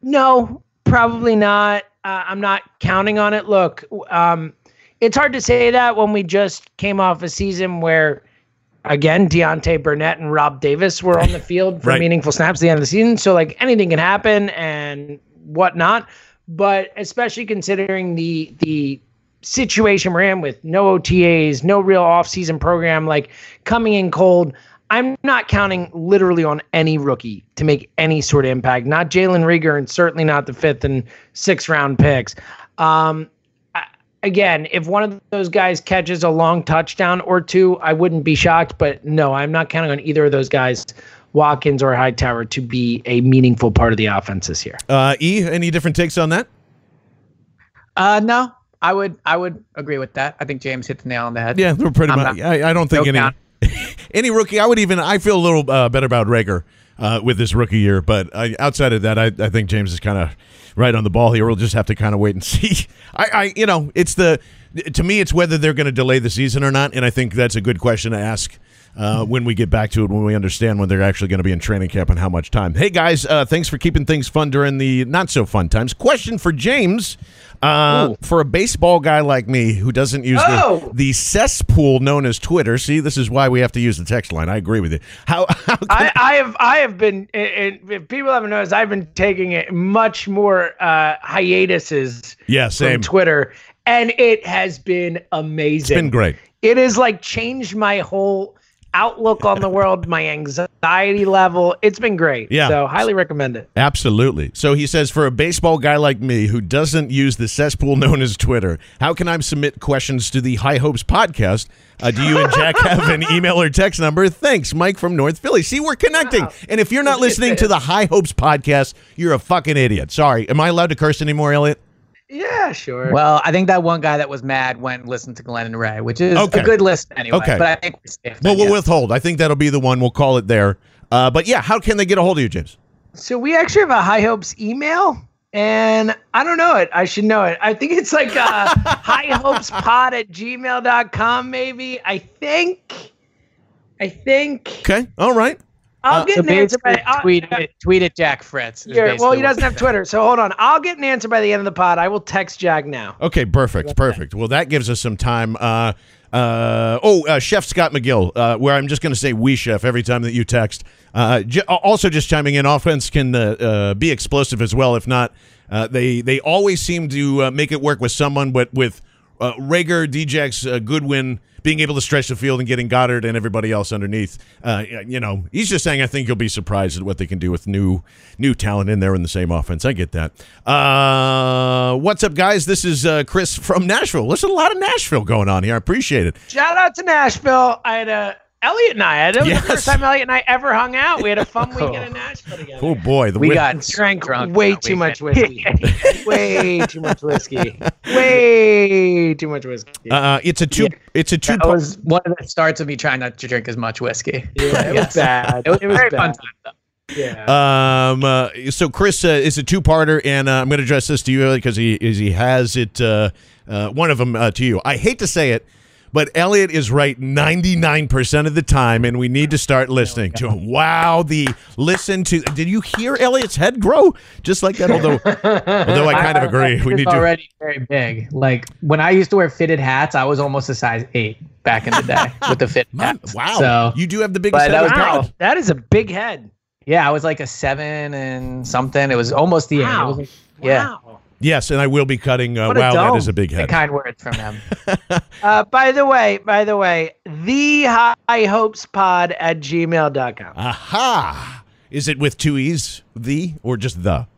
no, probably not. Uh, I'm not counting on it. Look, um, it's hard to say that when we just came off a season where, again, Deontay Burnett and Rob Davis were on the field for right. meaningful snaps at the end of the season. So, like, anything can happen and whatnot. But especially considering the the situation we're in with no O T As, no real offseason program, like coming in cold, I'm not counting literally on any rookie to make any sort of impact. Not Jalen Reagor and certainly not the fifth and sixth round picks. Um Again, if one of those guys catches a long touchdown or two, I wouldn't be shocked. But no, I'm not counting on either of those guys, Watkins or Hightower, to be a meaningful part of the offense this year. Uh, e, any different takes on that? Uh, no, I would I would agree with that. I think James hit the nail on the head. Yeah, we're pretty much. I, I don't think no any any rookie. I would even I feel a little uh, better about Reagor uh, with this rookie year. But I, outside of that, I, I think James is kind of right on the ball here. We'll just have to kind of wait and see. I, I, you know, it's the to me, it's whether they're going to delay the season or not, and I think that's a good question to ask uh, when we get back to it, when we understand when they're actually going to be in training camp and how much time. Hey guys, uh, thanks for keeping things fun during the not so fun times. Question for James: uh, for a baseball guy like me who doesn't use oh. the, the cesspool known as Twitter, see, this is why we have to use the text line. I agree with you. How, how I, I have, I have been. It, it, if people haven't noticed, I've been taking it much more uh, hiatuses. Yeah, same. From Twitter. And it has been amazing. It's been great. It has like changed my whole outlook on the world, my anxiety level. It's been great. Yeah. So highly recommend it. Absolutely. So he says, for a baseball guy like me who doesn't use the cesspool known as Twitter, how can I submit questions to the High Hopes podcast? Uh, do you and Jack have an email or text number? Thanks, Mike from North Philly. See, we're connecting. Wow. And if you're not listening to the High Hopes podcast, you're a fucking idiot. Sorry. Am I allowed to curse anymore, Elliot? Yeah, sure. Well, I think that one guy that was mad went and listened to Glenn and Ray, which is okay. a good list anyway. Okay. But I think we're safe. Well, we'll withhold. I think that'll be the one. We'll call it there. Uh, but yeah, how can they get a hold of you, James? So we actually have a High Hopes email. And I don't know it. I should know it. I think it's like uh, highhopespod at gmail dot com, maybe. I think. I think. Okay. All right. I'll uh, get so an answer by tweet I'll, it. Tweet at Jack Fritz. Well, he doesn't have Twitter, so hold on. I'll get an answer by the end of the pod. I will text Jack now. Okay, perfect, perfect. Well, that gives us some time. Uh, uh, oh, uh, Chef Scott McGill, uh, where I'm just going to say "we chef" every time that you text. Uh, j- also, just chiming in, offense can uh, uh, be explosive as well. If not, uh, they they always seem to uh, make it work with someone, but with uh, Reagor, D J's, uh, Goodwin. Being able to stretch the field and getting Goddard and everybody else underneath, uh, you know, he's just saying I think you'll be surprised at what they can do with new new talent in there in the same offense. I get that. Uh, what's up, guys? This is uh, Chris from Nashville. There's a lot of Nashville going on here. I appreciate it. Shout out to Nashville. I had a Elliot and I had it. Yes. Was the first time Elliot and I ever hung out. We had a fun weekend in Nashville together. Oh boy, the we whi- got drank drunk way too much whiskey. Way too much whiskey. Way too much whiskey. Uh, it's a two. Yeah. It's a two. That po- was one of the starts of me trying not to drink as much whiskey. Yeah, it was bad. It was, it was very bad. Fun time though. Yeah. Um. Uh, so Chris uh, is a two-parter, and uh, I'm going to address this to you because he is he has it. Uh, uh, one of them uh, to you. I hate to say it. But Elliot is right ninety-nine percent of the time, and we need to start listening to him. Wow, the listen to – did you hear Elliot's head grow? Just like that, although although I kind of agree. We need to. Already very big. Like, when I used to wear fitted hats, I was almost a size eight back in the day with the fitted hats. Wow. So, you do have the biggest head. That, was wow. that is a big head. Yeah, I was like a seven and something. It was almost the wow. eight. It was like, yeah. Wow. Yes, and I will be cutting. Uh, wow, dome. That is a big head. The kind words from him. uh, by the way, by the way, the High Hopes Pod at gmail dot com. Aha! Is it with two E's, the, or just the?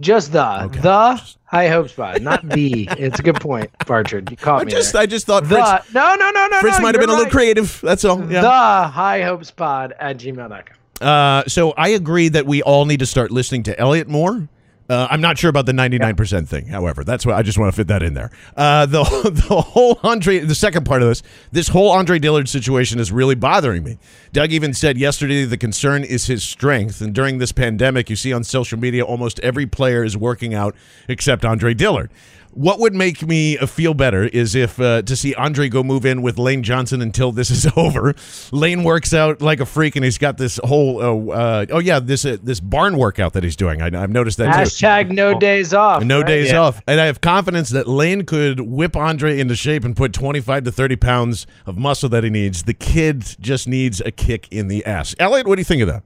Just the. Okay. The High Hopes Pod, not the. It's a good point, Bartram. You caught I me. Just, I just thought the, Fritz. No, no, no, no. Fritz no, might have been right. a little creative. That's all. Yeah. The High Hopes Pod at gmail dot com. Uh, so I agree that we all need to start listening to Elliot more. Uh, I'm not sure about the ninety-nine percent yeah. thing, however. That's why I just want to fit that in there. Uh, the the whole Andre, the second part of this, this whole Andre Dillard situation is really bothering me. Doug even said yesterday the concern is his strength, and during this pandemic, you see on social media almost every player is working out except Andre Dillard. What would make me feel better is if uh, to see Andre go move in with Lane Johnson until this is over. Lane works out like a freak, and he's got this whole uh, uh, oh yeah this uh, this barn workout that he's doing. I, I've noticed that hashtag too. No days off. No right? days yeah. off, and I have confidence that Lane could whip Andre into shape and put twenty-five to thirty pounds of muscle that he needs. The kid just needs a kick in the ass. Elliot, what do you think of that?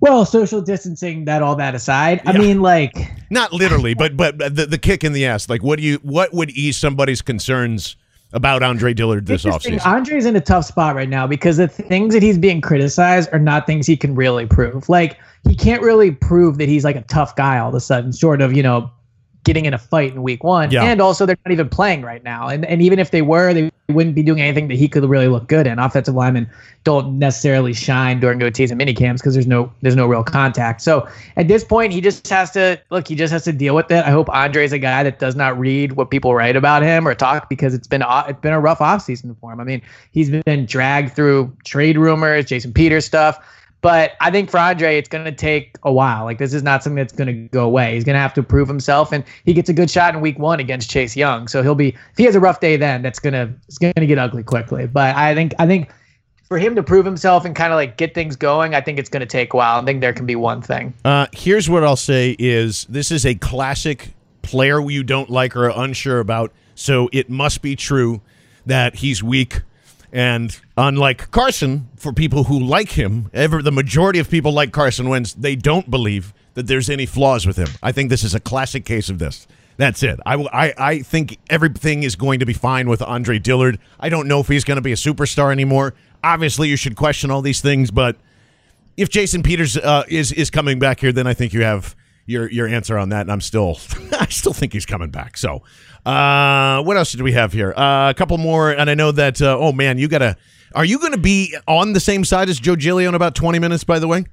Well, social distancing, that all that aside, yeah. I mean, like not literally, but but the, the kick in the ass. Like, what do you what would ease somebody's concerns about Andre Dillard this offseason? Andre's in a tough spot right now because the things that he's being criticized are not things he can really prove. Like, he can't really prove that he's like a tough guy all of a sudden, short of, you know, getting in a fight in week one. Yeah. And also, they're not even playing right now. And and even if they were, they wouldn't be doing anything that he could really look good in. Offensive linemen don't necessarily shine during O Ts and minicamps because there's no there's no real contact. So at this point, he just has to look. He just has to deal with it. I hope Andre's a guy that does not read what people write about him or talk because it's been it's been a rough offseason for him. I mean, he's been dragged through trade rumors, Jason Peters stuff. But I think for Andre, it's going to take a while. Like, this is not something that's going to go away. He's going to have to prove himself, and he gets a good shot in week one against Chase Young. So he'll be if he has a rough day, then that's going to it's going to get ugly quickly. But I think I think for him to prove himself and kind of like get things going, I think it's going to take a while. I think there can be one thing. Uh, here's what I'll say is this is a classic player you don't like or are unsure about. So it must be true that he's weak. And unlike Carson, for people who like him, ever the majority of people like Carson Wentz, they don't believe that there's any flaws with him. I think this is a classic case of this. That's it. I, I, I think everything is going to be fine with Andre Dillard. I don't know if he's going to be a superstar anymore. Obviously, you should question all these things, but if Jason Peters uh, is is coming back here, then I think you have your your answer on that, and I'm still I still think he's coming back. So uh what else did we have here? Uh, a couple more, and I know that uh, oh man, you gotta are you gonna be on the same side as Joe Giglio in about twenty minutes, by the way?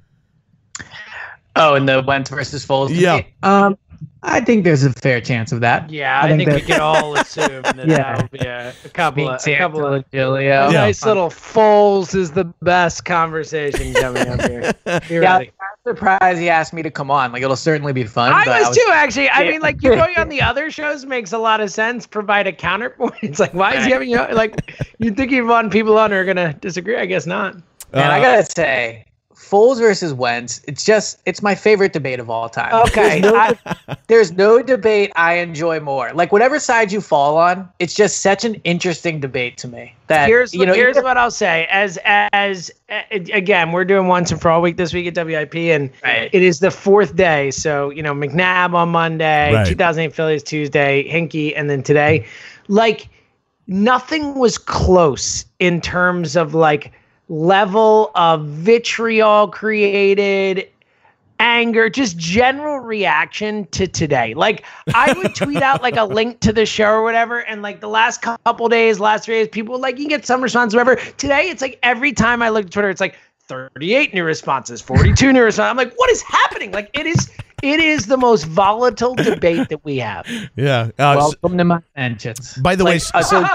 Oh, in the Wentz versus Foles debate? Yeah. Um I think there's a fair chance of that. Yeah, I, I think, think we can all assume that yeah. that will be a, a couple of a couple of Giglio. A nice yeah. little Foles is the best conversation coming up here. You're yeah. Right. surprised he asked me to come on. Like, it'll certainly be fun. I, but was, I was too, actually. I mean, like, you going on the other shows makes a lot of sense. Provide a counterpoint. It's like, why is he having, you know, like, you think you'd want people on who are going to disagree? I guess not. Man, uh, I got to say, Foles versus Wentz, it's just, it's my favorite debate of all time. Okay. There's no, I, there's no debate I enjoy more. Like, whatever side you fall on, it's just such an interesting debate to me. That, here's you know, here's what I'll say. As, as, again, we're doing once and for all week this week at W I P, and right. It is the fourth day. So, you know, McNabb on Monday, right. two thousand eight Phillies Tuesday, Hinkie, and then today. Like, nothing was close in terms of, like, level of vitriol created, anger, just general reaction to today. Like, I would tweet out like a link to the show or whatever, and like the last couple days, last three days, people like, you get some response, whatever. Today, it's like every time I look at Twitter, it's like thirty-eight new responses, forty-two new responses. I'm like, what is happening? Like, it is, it is the most volatile debate that we have. Yeah. Uh, Welcome so, to my vengeance. By the like, way, so. so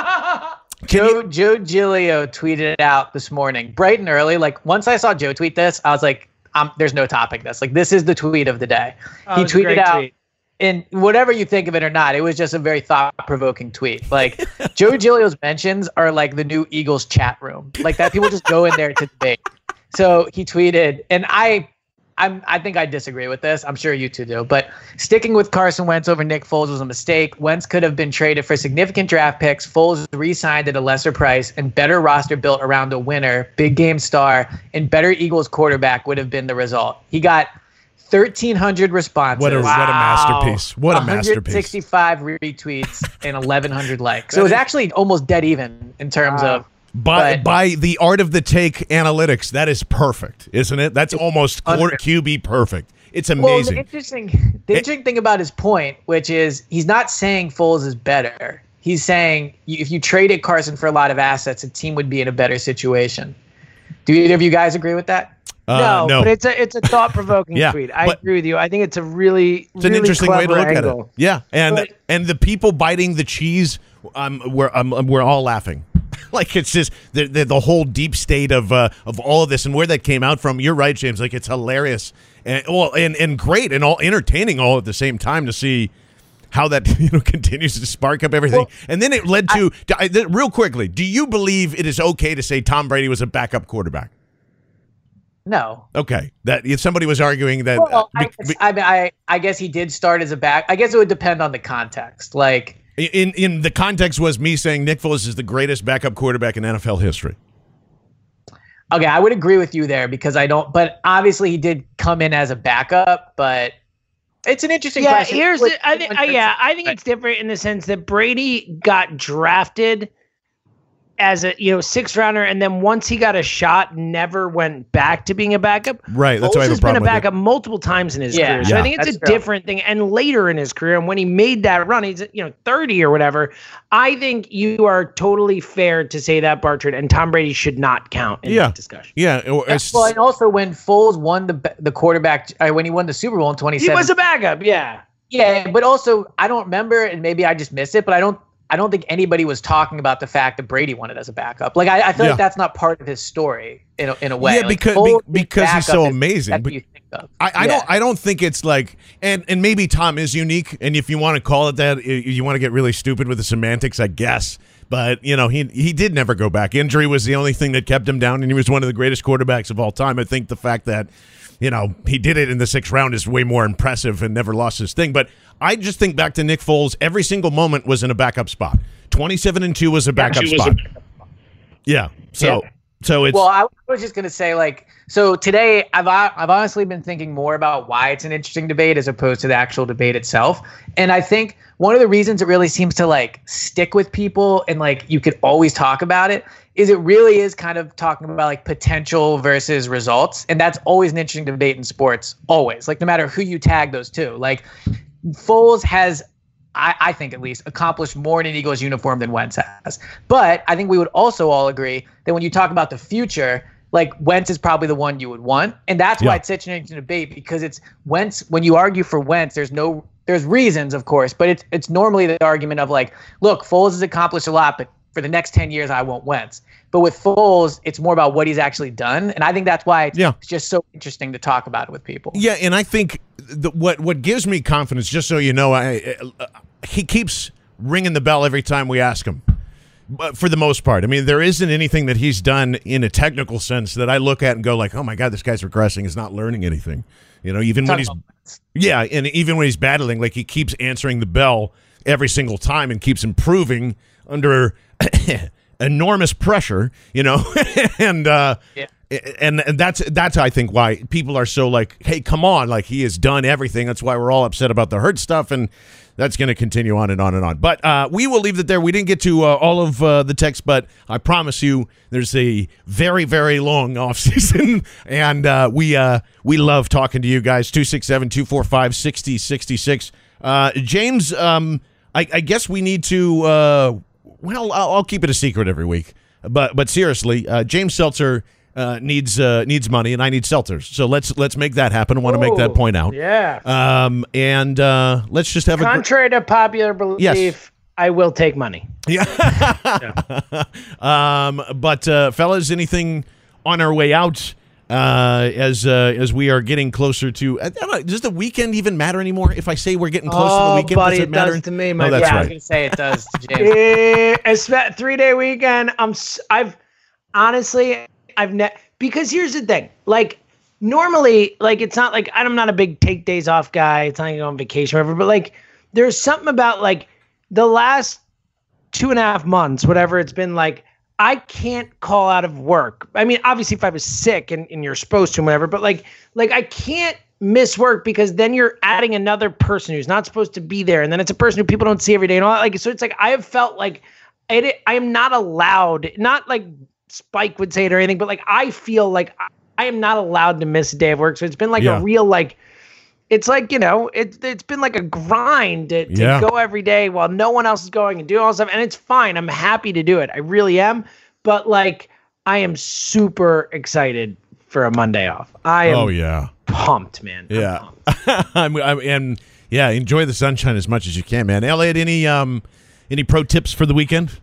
Joe, you- Joe Giglio tweeted out this morning, bright and early. Like, once I saw Joe tweet this, I was like, um, there's no topping this. Like, this is the tweet of the day. Oh, he tweeted out, tweet. And whatever you think of it or not, it was just a very thought-provoking tweet. Like, Joe Giglio's mentions are like the new Eagles chat room. Like, that people just go in there to debate. So he tweeted, and I... I'm, I think I disagree with this. I'm sure you two do. But sticking with Carson Wentz over Nick Foles was a mistake. Wentz could have been traded for significant draft picks. Foles re-signed at a lesser price, and better roster built around a winner, big game star, and better Eagles quarterback would have been the result. He got thirteen hundred responses. What a, wow. what a masterpiece. What a masterpiece. one hundred sixty-five retweets and eleven hundred likes. So it was actually almost dead even in terms wow. of. By, by the art of the take analytics, that is perfect, isn't it? That's almost Q B perfect. It's amazing. Well, the interesting, the it, interesting thing about his point, which is he's not saying Foles is better. He's saying if you traded Carson for a lot of assets, a team would be in a better situation. Do either of you guys agree with that? Uh, no, no, but it's a it's a thought provoking yeah, tweet. I agree with you. I think it's a really it's really an interesting way to look angle. At it. Yeah, and but, and the people biting the cheese, um, we're um, we're all laughing. Like, it's just the, the the whole deep state of uh, of all of this and where that came out from. You're right, James. Like, it's hilarious and well and, and great and all entertaining all at the same time to see how that, you know, continues to spark up everything. Well, and then it led to, I, to I, real quickly. Do you believe it is okay to say Tom Brady was a backup quarterback? No. Okay. That if somebody was arguing that, well, uh, be, I, guess, I I guess he did start as a back. I guess it would depend on the context, like. In in the context was me saying Nick Foles is the greatest backup quarterback in N F L history. Okay, I would agree with you there because I don't. But obviously, he did come in as a backup. But it's an interesting yeah, question. Here's the, I think, uh, yeah, I think it's different in the sense that Brady got drafted as a you know sixth rounder, and then once he got a shot, never went back to being a backup. Right, that's Foles why I have a problem with it. Has been a backup multiple times in his yeah, career, so yeah, I think it's a true. different thing. And later in his career, and when he made that run, he's you know thirty or whatever. I think you are totally fair to say that, Bartrand, and Tom Brady should not count in yeah. that discussion. Yeah, it's, well, and also when Foles won the the quarterback uh, when he won the Super Bowl in twenty seventeen, he was a backup. Yeah, yeah, but also I don't remember, and maybe I just missed it, but I don't. I don't think anybody was talking about the fact that Brady wanted as a backup. Like, I, I feel yeah. like that's not part of his story in a, in a way. Yeah, because like, be, because he's so amazing. But you think of. I, I yeah. don't I don't think it's like and and maybe Tom is unique. And if you want to call it that, you want to get really stupid with the semantics, I guess. But you know he he did never go back. Injury was the only thing that kept him down, and he was one of the greatest quarterbacks of all time. I think the fact that you know he did it in the sixth round is way more impressive and never lost his thing. But I just think back to Nick Foles. Every single moment was in a backup spot. twenty-seven and two was a backup yeah, spot. A backup. Yeah. So yeah. so it's well. I was just gonna say like so today. I've I've honestly been thinking more about why it's an interesting debate as opposed to the actual debate itself. And I think one of the reasons it really seems to like stick with people and like you could always talk about it is it really is kind of talking about like potential versus results, and that's always an interesting debate in sports. Always, like no matter who you tag those two, like. Foles has, I, I think at least, accomplished more in an Eagles uniform than Wentz has. But I think we would also all agree that when you talk about the future, like Wentz is probably the one you would want. And that's yeah. why it's such an interesting debate because it's Wentz, when you argue for Wentz, there's no, there's reasons, of course, but it's, it's normally the argument of like, look, Foles has accomplished a lot, but for the next ten years, I want Wentz. But with Foles, it's more about what he's actually done. And I think that's why it's yeah. just so interesting to talk about it with people. Yeah, and I think the, what, what gives me confidence, just so you know, I, uh, he keeps ringing the bell every time we ask him. But for the most part, I mean, there isn't anything that he's done in a technical sense that I look at and go like, "Oh my God, this guy's regressing. He's not learning anything." You know, even when he's yeah, and even when he's battling, like he keeps answering the bell every single time and keeps improving under enormous pressure. You know, and uh, yeah. and and that's that's I think why people are so like, "Hey, come on!" Like he has done everything. That's why we're all upset about the Hurts stuff and. That's going to continue on and on and on. But uh, we will leave it there. We didn't get to uh, all of uh, the text, but I promise you there's a very, very long offseason, and uh, we uh, we love talking to you guys. two six seven, two four five, six oh six six. Uh, James, um, I, I guess we need to, uh, well, I'll, I'll keep it a secret every week. But but seriously, uh, James Seltzer uh, needs uh, needs money, and I need seltzers. So let's let's make that happen. I want to make that point out. Yeah. Um. And uh, let's just have contrary a... Contrary to popular belief, yes. I will take money. Yeah. yeah. Um. But, uh, fellas, anything on our way out uh, as uh, as we are getting closer to... I don't know, does the weekend even matter anymore? If I say we're getting close oh, to the weekend, buddy, does it matter? It does to me. My oh, that's yeah, right. I was going to say it does to James. It's that three-day weekend. I'm, I've... Honestly... I've ne- because here's the thing, like normally, like it's not like I'm not a big take days off guy. It's not like on vacation or whatever, but like there's something about like the last two and a half months, whatever it's been like, I can't call out of work. I mean, obviously if I was sick and, and you're supposed to and whatever, but like, like I can't miss work because then you're adding another person who's not supposed to be there. And then it's a person who people don't see every day and all that. Like, so it's like, I have felt like it, I am not allowed, not like Spike would say it or anything, but like I feel like I, I am not allowed to miss a day of work. So it's been like yeah. a real like, it's like you know, it it's been like a grind to, to yeah. go every day while no one else is going and doing all stuff. And it's fine. I'm happy to do it. I really am. But like I am super excited for a Monday off. I am. Oh yeah, pumped, man. Yeah, I'm pumped. I'm, I'm, and yeah, enjoy the sunshine as much as you can, man. Elliot, any um any pro tips for the weekend?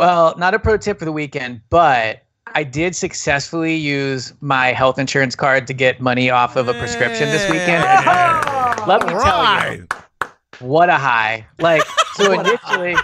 Well, not a pro tip for the weekend, but I did successfully use my health insurance card to get money off of a prescription this weekend. Yeah. Let me right. tell you, what a high. Like, so initially,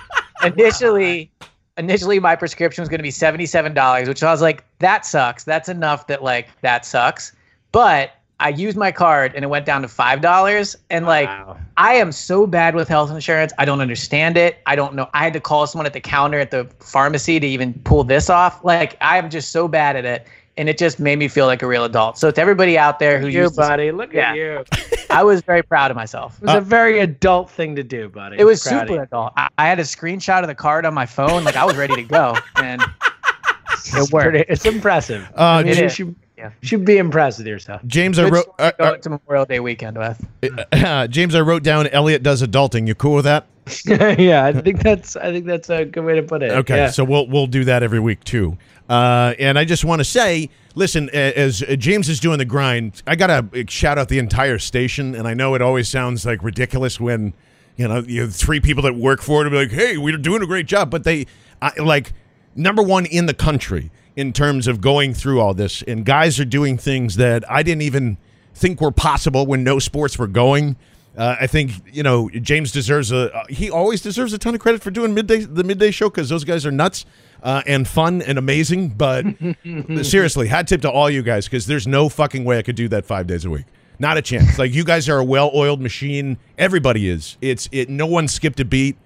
initially, initially my prescription was going to be seventy-seven dollars, which I was like, that sucks. That's enough that like, that sucks. But I used my card and it went down to five dollars. And like, wow. I am so bad with health insurance. I don't understand it. I don't know. I had to call someone at the counter at the pharmacy to even pull this off. Like, I'm just so bad at it. And it just made me feel like a real adult. So to everybody out there who you, buddy, this, look at yeah, you. I was very proud of myself. It was uh, a very adult thing to do, buddy. It was super adult. I, I had a screenshot of the card on my phone. Like I was ready to go. And it worked. Pretty, it's impressive. Uh, I mean, it, you, Yeah. Should be impressed with yourself. James, Good I wrote uh, uh, to Memorial Day weekend with. Uh, James, I wrote down Elliot does adulting. You cool with that? yeah, I think that's I think that's a good way to put it. Okay, yeah. so we'll we'll do that every week too. Uh, and I just want to say, listen, as James is doing the grind, I gotta shout out the entire station. And I know it always sounds like ridiculous when you know you have three people that work for it and be like, hey, we're doing a great job, but they I, like number one in the country. In terms of going through all this, and guys are doing things that I didn't even think were possible when no sports were going. Uh, I think you know James deserves a uh, he always deserves a ton of credit for doing midday the midday show because those guys are nuts uh, and fun and amazing. But seriously, hat tip to all you guys because there's no fucking way I could do that five days a week. Not a chance. Like you guys are a well-oiled machine. Everybody is. It's it. No one skipped a beat.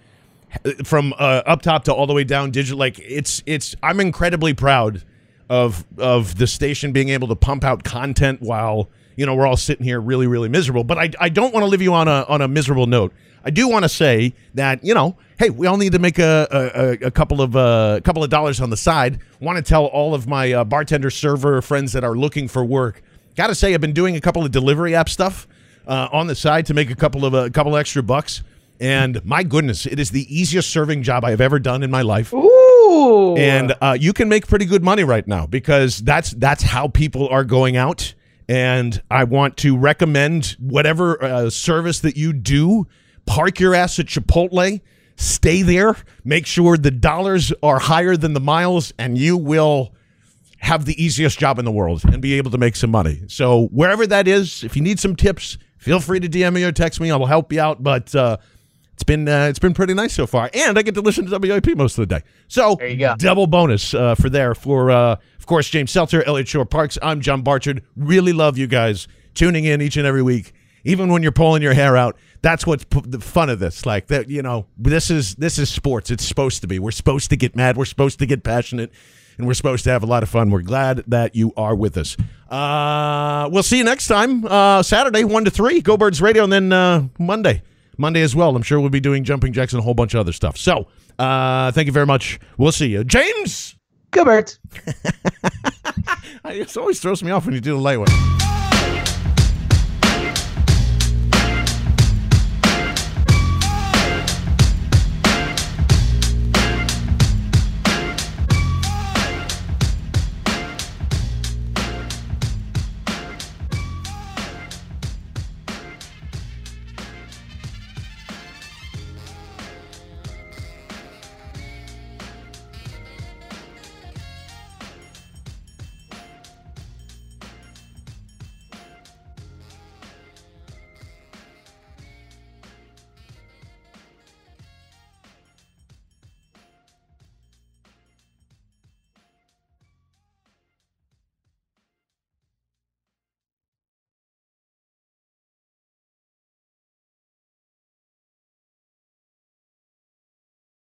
From uh, up top to all the way down digital, like it's it's I'm incredibly proud of of the station being able to pump out content while you know we're all sitting here really really miserable. But I I don't want to leave you on a on a miserable note. I do want to say that you know hey we all need to make a a, a couple of a uh, couple of dollars on the side. Want to tell all of my uh, bartender server friends that are looking for work. Got to say I've been doing a couple of delivery app stuff uh, on the side to make a couple of a uh, couple extra bucks. And my goodness, it is the easiest serving job I have ever done in my life. Ooh. And uh, you can make pretty good money right now because that's that's how people are going out. And I want to recommend whatever uh, service that you do, park your ass at Chipotle, stay there, make sure the dollars are higher than the miles, and you will have the easiest job in the world and be able to make some money. So wherever that is, if you need some tips, feel free to D M me or text me. I will help you out, but uh, it's been uh, it's been pretty nice so far, and I get to listen to W I P most of the day. So there you go. Double bonus uh, for there. For, uh, of course, James Seltzer, Elliot Shore Parks, I'm John Barchard. Really love you guys tuning in each and every week. Even when you're pulling your hair out, that's what's p- the fun of this. Like that, you know, this is this is sports. It's supposed to be. We're supposed to get mad. We're supposed to get passionate, and we're supposed to have a lot of fun. We're glad that you are with us. Uh, we'll see you next time, uh, Saturday, one to three, Go Birds Radio, and then uh, Monday, Monday as well. I'm sure we'll be doing jumping jacks and a whole bunch of other stuff. So, uh, thank you very much. We'll see you, James. Go Birds. It always throws me off when you do the lightweight.